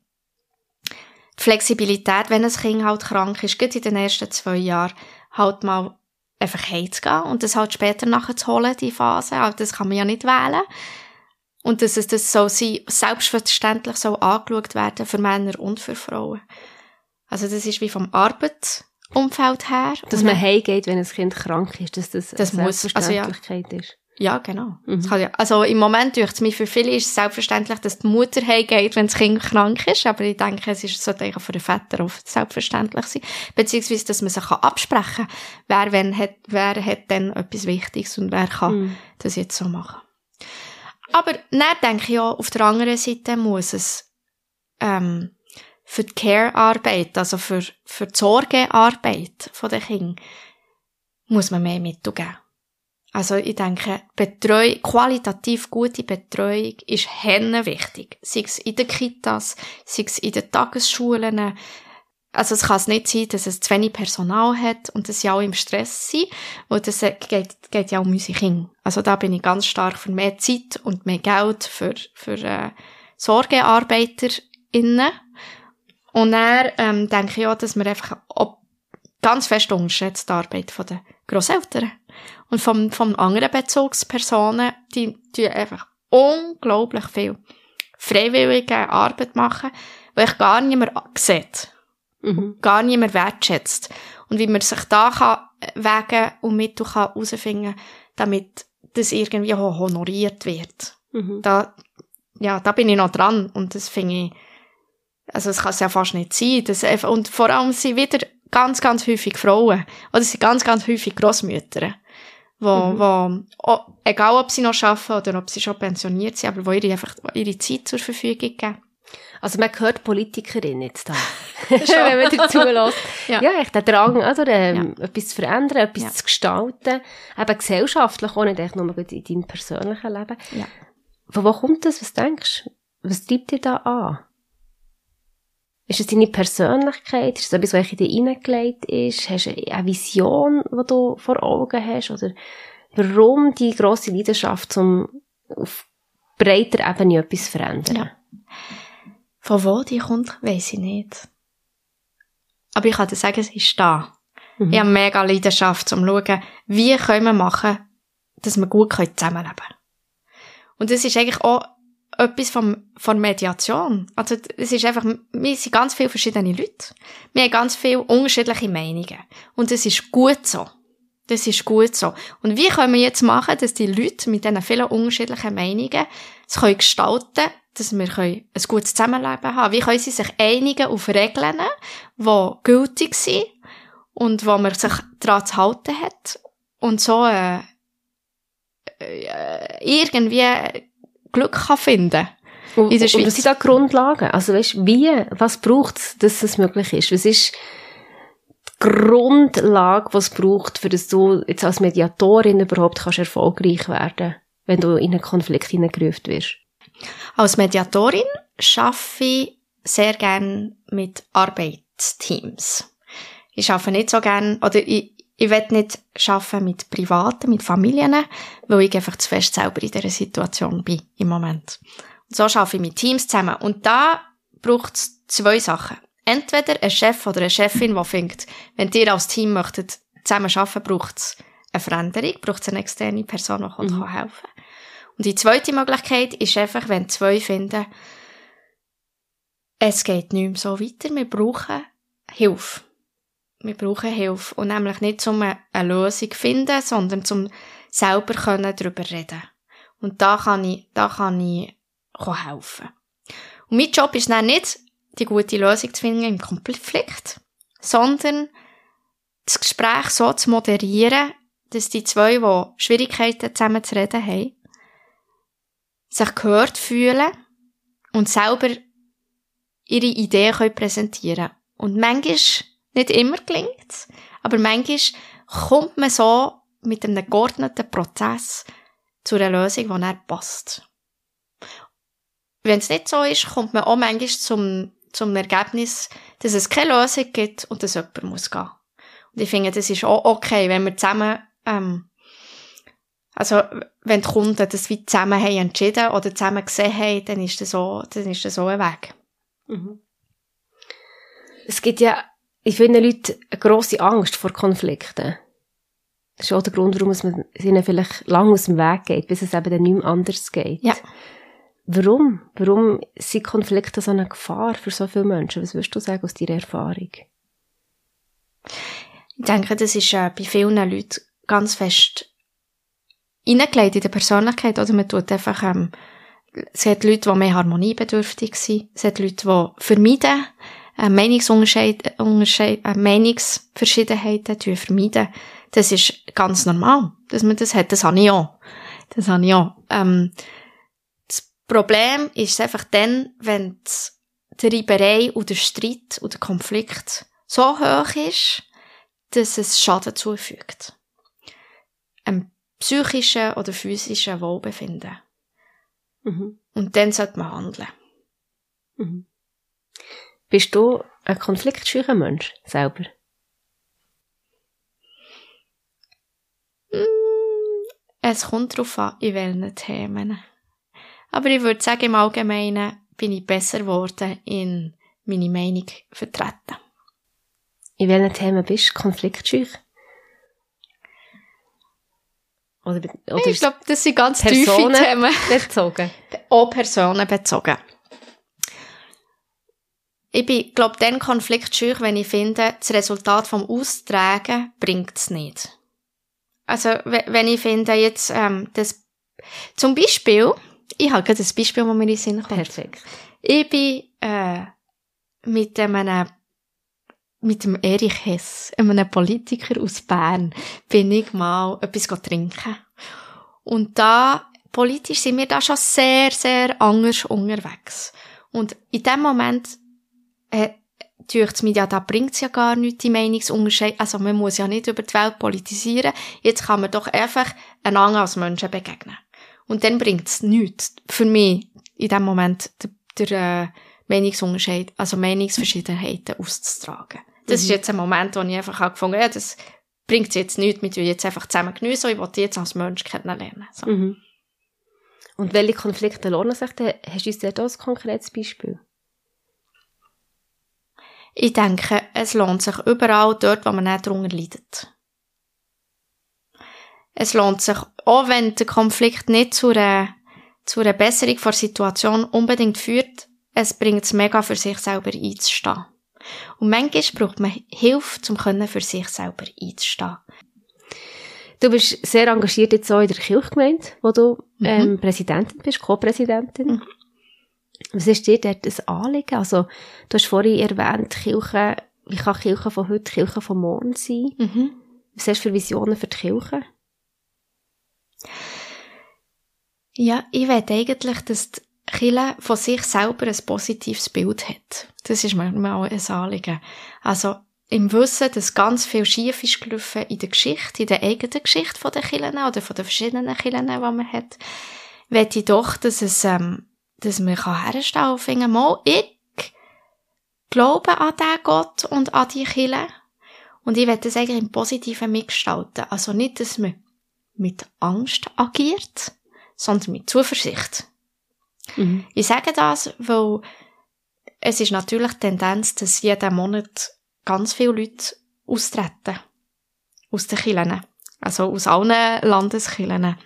die Flexibilität, wenn ein Kind halt krank ist, gerade in den ersten zwei Jahren, halt mal einfach heimzugehen und das halt später nachher zu holen, die Phase, aber das kann man ja nicht wählen. Und dass es das so sein, selbstverständlich so angeschaut werden für Männer und für Frauen. Also das ist wie vom Arbeitsumfeld her. Dass man heimgeht, wenn ein Kind krank ist, dass das, das eine Selbstverständlichkeit muss, also ja, ist. Ja, genau. Mhm. Das kann ja, also im Moment tue ich es mir, für viele ist es selbstverständlich, dass die Mutter heimgeht, wenn das Kind krank ist. Aber ich denke, es ist so eigentlich für den Väter oft selbstverständlich sein. Beziehungsweise, dass man sich absprechen kann, wer, wenn, hat, wer hat dann etwas Wichtiges und wer kann mhm. das jetzt so machen. Aber dann denke ich auch, auf der anderen Seite muss es ähm, für die Care-Arbeit, also für, für die Sorgearbeit der Kinder, muss man mehr Mittel geben. Also ich denke, Betreuung, qualitativ gute Betreuung ist henne wichtig. Sei es in den Kitas, sei es in den Tagesschulen. Also es kann es nicht sein, dass es zu wenig Personal hat und dass sie auch im Stress sind. Und das geht, geht ja auch um unsere Kinder. Also da bin ich ganz stark für mehr Zeit und mehr Geld für, für äh, SorgearbeiterInnen. Und dann ähm, denke ich auch, dass wir einfach auch ganz fest unterschätzt die Arbeit der Grosseltern und von, von anderen Bezugspersonen, die, die einfach unglaublich viel freiwillige Arbeit machen, die ich gar nicht mehr sieht. Mhm. Gar nicht mehr wertschätzt. Und wie man sich da kann, wegen und Mittel kann herausfinden, damit das irgendwie auch honoriert wird. Mhm. Da, ja, da bin ich noch dran. Und das finde ich, also es kann es ja fast nicht sein. Dass, und vor allem sind wieder ganz, ganz häufig Frauen. Oder sind ganz, ganz häufig Grossmütter. Wo, mhm. wo, oh, egal ob sie noch arbeiten oder ob sie schon pensioniert sind, aber wo ihre einfach ihre Zeit zur Verfügung geben. Also man hört Politikerin jetzt da, wenn man dazu hört. Ja, ja, echt der Drang, also, ähm, ja. etwas zu verändern, etwas ja. zu gestalten, eben gesellschaftlich, auch nicht echt nur in deinem persönlichen Leben. Ja. Von wo kommt das? Was denkst du? Was treibt dich da an? Ist es deine Persönlichkeit? Ist es etwas, was in dich hineingelegt ist? Hast du eine Vision, die du vor Augen hast? Oder warum die grosse Leidenschaft, um auf breiter Ebene etwas zu verändern? Ja. Von wo die kommt, weiss ich nicht. Aber ich kann dir sagen, es ist da. Mhm. Ich habe mega Leidenschaft, um zu schauen, wie können wir machen, dass wir gut zusammenleben können. Und das ist eigentlich auch etwas vom, von Mediation. Also, es ist einfach, wir sind ganz viele verschiedene Leute. Wir haben ganz viele unterschiedliche Meinungen. Und das ist gut so. Das ist gut so. Und wie können wir jetzt machen, dass die Leute mit diesen vielen unterschiedlichen Meinungen es können gestalten können, dass wir ein gutes Zusammenleben haben. Wie können sie sich einigen auf Regeln, die gültig sind und wo man sich daran zu halten hat und so äh, irgendwie Glück kann finden und, in der Schweiz. Und was sind da Grundlagen? Also weißt, wie, was braucht es, dass es möglich ist? Was ist die Grundlage, was es braucht, für dass du jetzt als Mediatorin überhaupt kannst erfolgreich werden, wenn du in einen Konflikt hineingerufen wirst? Als Mediatorin arbeite ich sehr gerne mit Arbeitsteams. Ich arbeite nicht so gerne, oder ich, ich will nicht arbeiten mit Privaten, mit Familien, weil ich einfach zu fest selber in dieser Situation bin im Moment. Und so arbeite ich mit Teams zusammen. Und da braucht es zwei Sachen. Entweder ein Chef oder eine Chefin, die findet, wenn ihr als Team möchtet zusammen arbeiten, braucht es eine Veränderung, braucht es eine externe Person, die mhm. kann helfen kann. Und die zweite Möglichkeit ist einfach, wenn zwei finden, es geht nicht mehr so weiter, wir brauchen Hilfe. Wir brauchen Hilfe. Und nämlich nicht, um eine Lösung zu finden, sondern um selber darüber zu reden. Und da kann ich, da kann ich helfen. Und mein Job ist dann nicht, die gute Lösung zu finden im Konflikt, sondern das Gespräch so zu moderieren, dass die zwei, die Schwierigkeiten zusammen zu reden haben, sich gehört fühlen und selber ihre Ideen können präsentieren. Und manchmal, nicht immer gelingt es, aber manchmal kommt man so mit einem geordneten Prozess zu einer Lösung, die dann passt. Wenn es nicht so ist, kommt man auch manchmal zum, zum Ergebnis, dass es keine Lösung gibt und dass jemand muss gehen. Und ich finde, das ist auch okay, wenn wir zusammen, ähm, also wenn die Kunden das wie zusammen haben entschieden oder zusammen gesehen haben, dann ist das so, dann ist das so ein Weg. Mhm. Es gibt ja in vielen Leuten eine grosse Angst vor Konflikten. Das ist auch der Grund, warum es ihnen vielleicht lang aus dem Weg geht, bis es eben dann nicht mehr anders geht. Ja. Warum? Warum sind Konflikte so eine Gefahr für so viele Menschen? Was würdest du sagen aus deiner Erfahrung? Ich denke, das ist äh, bei vielen Leuten ganz fest hineingelegt in der Persönlichkeit. Oder man tut einfach, ähm, es hat Leute, die mehr harmoniebedürftig sind. Es hat Leute, die vermeiden, äh, Meinungsunterscheid, Unterscheid, äh, Meinungsverschiedenheiten vermeiden. Das ist ganz normal, dass man das hat. Das habe ich auch. Das habe ich auch. Ähm, das Problem ist einfach dann, wenn die Reiberei oder der Streit oder der Konflikt so hoch ist, dass es Schaden zufügt. Einem psychischen oder physischen Wohlbefinden. Mhm. Und dann sollte man handeln. Mhm. Bist du ein konfliktscheuer Mensch selber? Es kommt darauf an, in welchen Themen. Aber ich würde sagen, im Allgemeinen bin ich besser geworden in meine Meinung vertreten. In welchen Themen bist du konfliktscheu? Oder, oder ich glaube, das sind ganz tiefe Themen. Bezogen. Auch personenbezogen. Ich bin, glaube ich, dann konfliktscheu, wenn ich finde, das Resultat vom Austragen bringt es nicht. Also, wenn ich finde, jetzt, ähm, das, zum Beispiel, ich habe gerade das Beispiel, das mir in den Sinn kommt. Perfekt. Ich bin, äh, mit einem, mit dem Erich Hess, einem Politiker aus Bern, bin ich mal etwas trinken. Und da, politisch sind wir da schon sehr, sehr anders unterwegs. Und in dem Moment, äh, Tücht's mir ja, da bringt's ja gar nichts, die Meinungsunterscheid. Also, man muss ja nicht über die Welt politisieren. Jetzt kann man doch einfach einander als Menschen begegnen. Und dann bringt's nichts. Für mich, in dem Moment, der, der äh, Meinungsunterscheid, also Meinungsverschiedenheiten auszutragen. Das mhm. ist jetzt ein Moment, wo ich einfach auch gefunden habe, ja, das bringt's jetzt nichts, wir tun jetzt einfach zusammen geniessen, ich will die jetzt als Mensch kennenlernen. So. Mhm. Und welche Konflikte lohnen sich denn? Hast du uns da ein konkretes Beispiel? Ich denke, es lohnt sich überall dort, wo man nicht darunter leidet. Es lohnt sich, auch wenn der Konflikt nicht zu einer, zu einer Besserung der Situation unbedingt führt, es bringt es mega, für sich selber einzustehen. Und manchmal braucht man Hilfe, um für sich selber einzustehen. Du bist sehr engagiert jetzt auch in der Kirchgemeinde, wo du ähm, mhm. Präsidentin bist, Co-Präsidentin. Mhm. Was ist dir dort ein Anliegen? Also, du hast vorhin erwähnt, Kirche, wie kann Kirche von heute Kirche von morgen sein? Mhm. Was hast du für Visionen für die Kirche? Ja, ich will eigentlich, dass die Kirche von sich selber ein positives Bild hat. Das ist manchmal auch ein Anliegen. Also, im Wissen, dass ganz viel schief ist gelaufen in der Geschichte, in der eigenen Geschichte von der Kirche oder von den verschiedenen Kirchen, die man hat, will ich doch, dass es... Ähm, dass man herstellen kann und finden, mal, ich glaube an den Gott und an die Kirche. Und ich will das eigentlich im Positiven mitgestalten. Also nicht, dass man mit Angst agiert, sondern mit Zuversicht. Mhm. Ich sage das, weil es ist natürlich die Tendenz, dass jeden Monat ganz viele Leute austreten. Aus den Kirchen. Also aus allen Landeskirchen.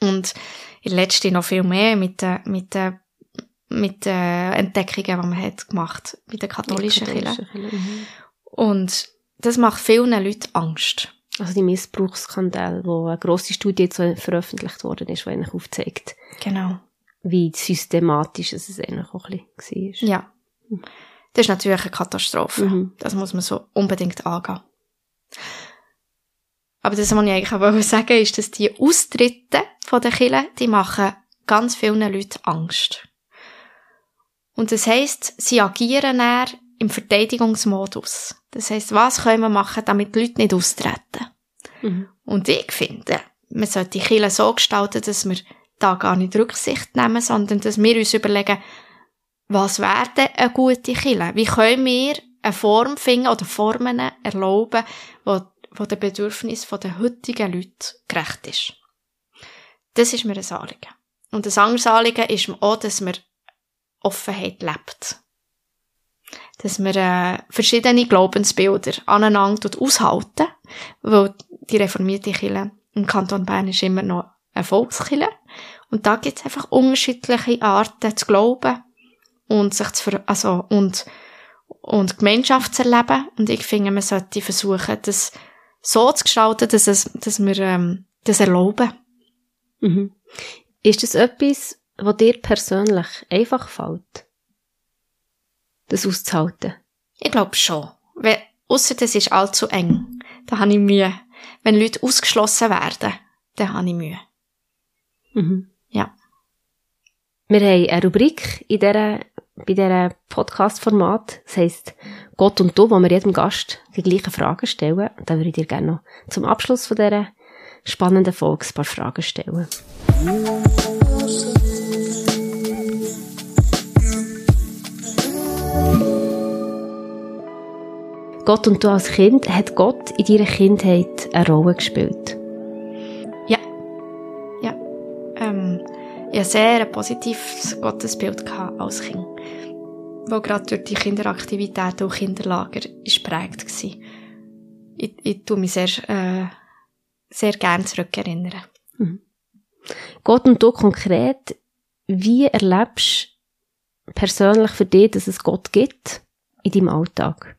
Und in der letzten noch viel mehr mit den, mit den, mit den Entdeckungen, die man hat gemacht, mit den katholischen Kirchen. Mhm. Und das macht vielen Leuten Angst. Also die Missbrauchsskandale, wo eine grosse Studie jetzt veröffentlicht worden ist, die eigentlich aufzeigt, genau, wie systematisch es eigentlich auch ein bisschen war. Ja. Das ist natürlich eine Katastrophe. Mhm. Das muss man so unbedingt angehen. Aber das, was ich eigentlich auch sagen wollte, ist, dass die Austritte von den Kirchen, die machen ganz vielen Leuten Angst. Und das heisst, sie agieren eher im Verteidigungsmodus. Das heisst, was können wir machen, damit die Leute nicht austreten? Mhm. Und ich finde, man sollte die Kirche so gestalten, dass wir da gar nicht Rücksicht nehmen, sondern dass wir uns überlegen, was wäre denn eine gute Kirche? Wie können wir eine Form finden oder Formen erlauben, die wo den Bedürfnissen der heutigen Leute gerecht ist? Das ist mir ein Anliegen. Und ein anderes Anliegen ist auch, dass man Offenheit lebt. Dass man äh, verschiedene Glaubensbilder aneinander aushalten, weil die reformierte Kirche im Kanton Bern ist immer noch eine Volkskirche. Und da gibt es einfach unterschiedliche Arten zu glauben und sich zu ver- also, und, und Gemeinschaft zu erleben. Und ich finde, man sollte versuchen, das so zu gestalten, dass, es, dass wir ähm, das erlauben. Mhm. Ist das etwas, was dir persönlich einfach fällt, das auszuhalten? Ich glaube schon. Ausser das ist allzu eng. Da habe ich Mühe. Wenn Leute ausgeschlossen werden, dann habe ich Mühe. Mhm. Ja. Wir haben eine Rubrik in dieser, bei diesem Podcast-Format. Das heisst Gott und du, wo wir jedem Gast die gleichen Fragen stellen. Und dann würde ich dir gerne noch zum Abschluss von dieser spannenden Folge ein paar Fragen stellen. Gott und du als Kind, hat Gott in deiner Kindheit eine Rolle gespielt? Ja. Ja. Ähm, ich hatte sehr ein positives Gottesbild als Kind, das gerade durch die Kinderaktivitäten und Kinderlager geprägt war. Ich, ich tue mich sehr, äh, sehr gerne zurückerinnern. Mhm. Gott und du konkret, wie erlebst du persönlich für dich, dass es Gott gibt in deinem Alltag?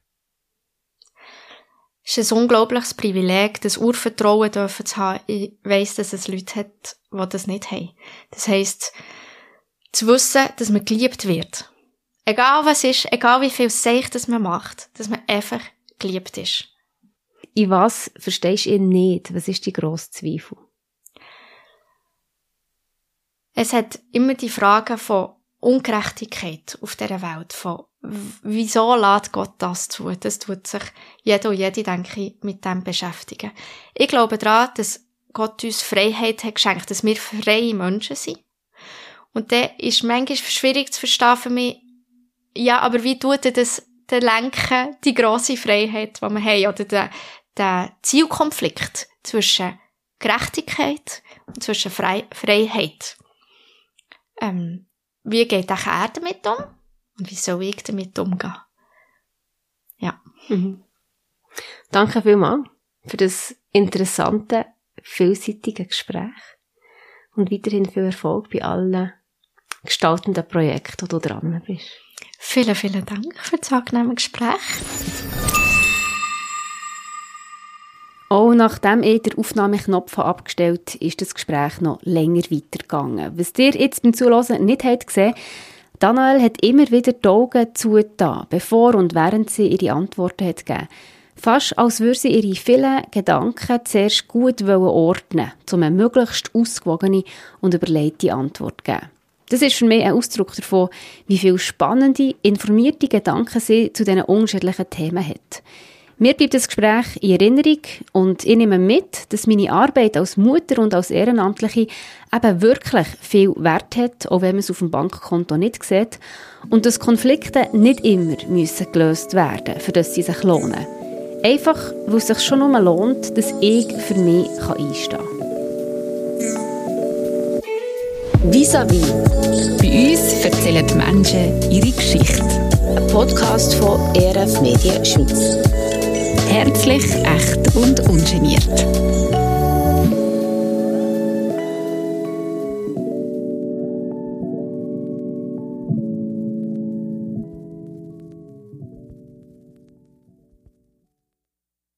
Es ist ein unglaubliches Privileg, das Urvertrauen dürfen zu haben. Ich weiss, dass es Leute hat, die das nicht haben. Das heisst, zu wissen, dass man geliebt wird. Egal was ist, egal wie viel Seich das man macht, dass man einfach geliebt ist. In was verstehst du ihn nicht? Was ist dein grosser Zweifel? Es hat immer die Frage von Ungerechtigkeit auf dieser Welt, von wieso lässt Gott das zu? Das tut sich jeder und jede, denke ich, mit dem beschäftigen. Ich glaube daran, dass Gott uns Freiheit hat geschenkt, dass wir freie Menschen sind. Und dann ist manchmal schwierig zu verstehen für mich, ja, aber wie tut das den Lenken, die grosse Freiheit, die wir haben, oder den, den Zielkonflikt zwischen Gerechtigkeit und zwischen Fre- Freiheit? Ähm, wie geht der Kerl damit um? Und wie soll ich damit umgehen? Ja. Mhm. Danke vielmals für das interessante, vielseitige Gespräch und weiterhin viel Erfolg bei allen gestaltenden Projekten, wo du dran bist. Vielen, vielen Dank für das angenehme Gespräch. Auch nachdem ich den Aufnahmeknopf abgestellt habe, ist das Gespräch noch länger weitergegangen. Was ihr jetzt beim Zuhören nicht habt gesehen, Anaël hat immer wieder die Augen zugetan, bevor und während sie ihre Antworten hat gegeben. Fast als würde sie ihre vielen Gedanken zuerst gut ordnen, um eine möglichst ausgewogene und überlegte Antwort zu geben. Das ist für mich ein Ausdruck davon, wie viele spannende, informierte Gedanken sie zu diesen unterschiedlichen Themen hat. Mir bleibt das Gespräch in Erinnerung und ich nehme mit, dass meine Arbeit als Mutter und als Ehrenamtliche eben wirklich viel Wert hat, auch wenn man es auf dem Bankkonto nicht sieht, und dass Konflikte nicht immer müssen gelöst werden, für das sie sich lohnen. Einfach, weil es sich schon nur lohnt, dass ich für mich einstehen kann. Vis-à-vis. Bei uns erzählen die Menschen ihre Geschichte. Ein Podcast von E R F Medien Schweiz. Herzlich, echt und ungeniert.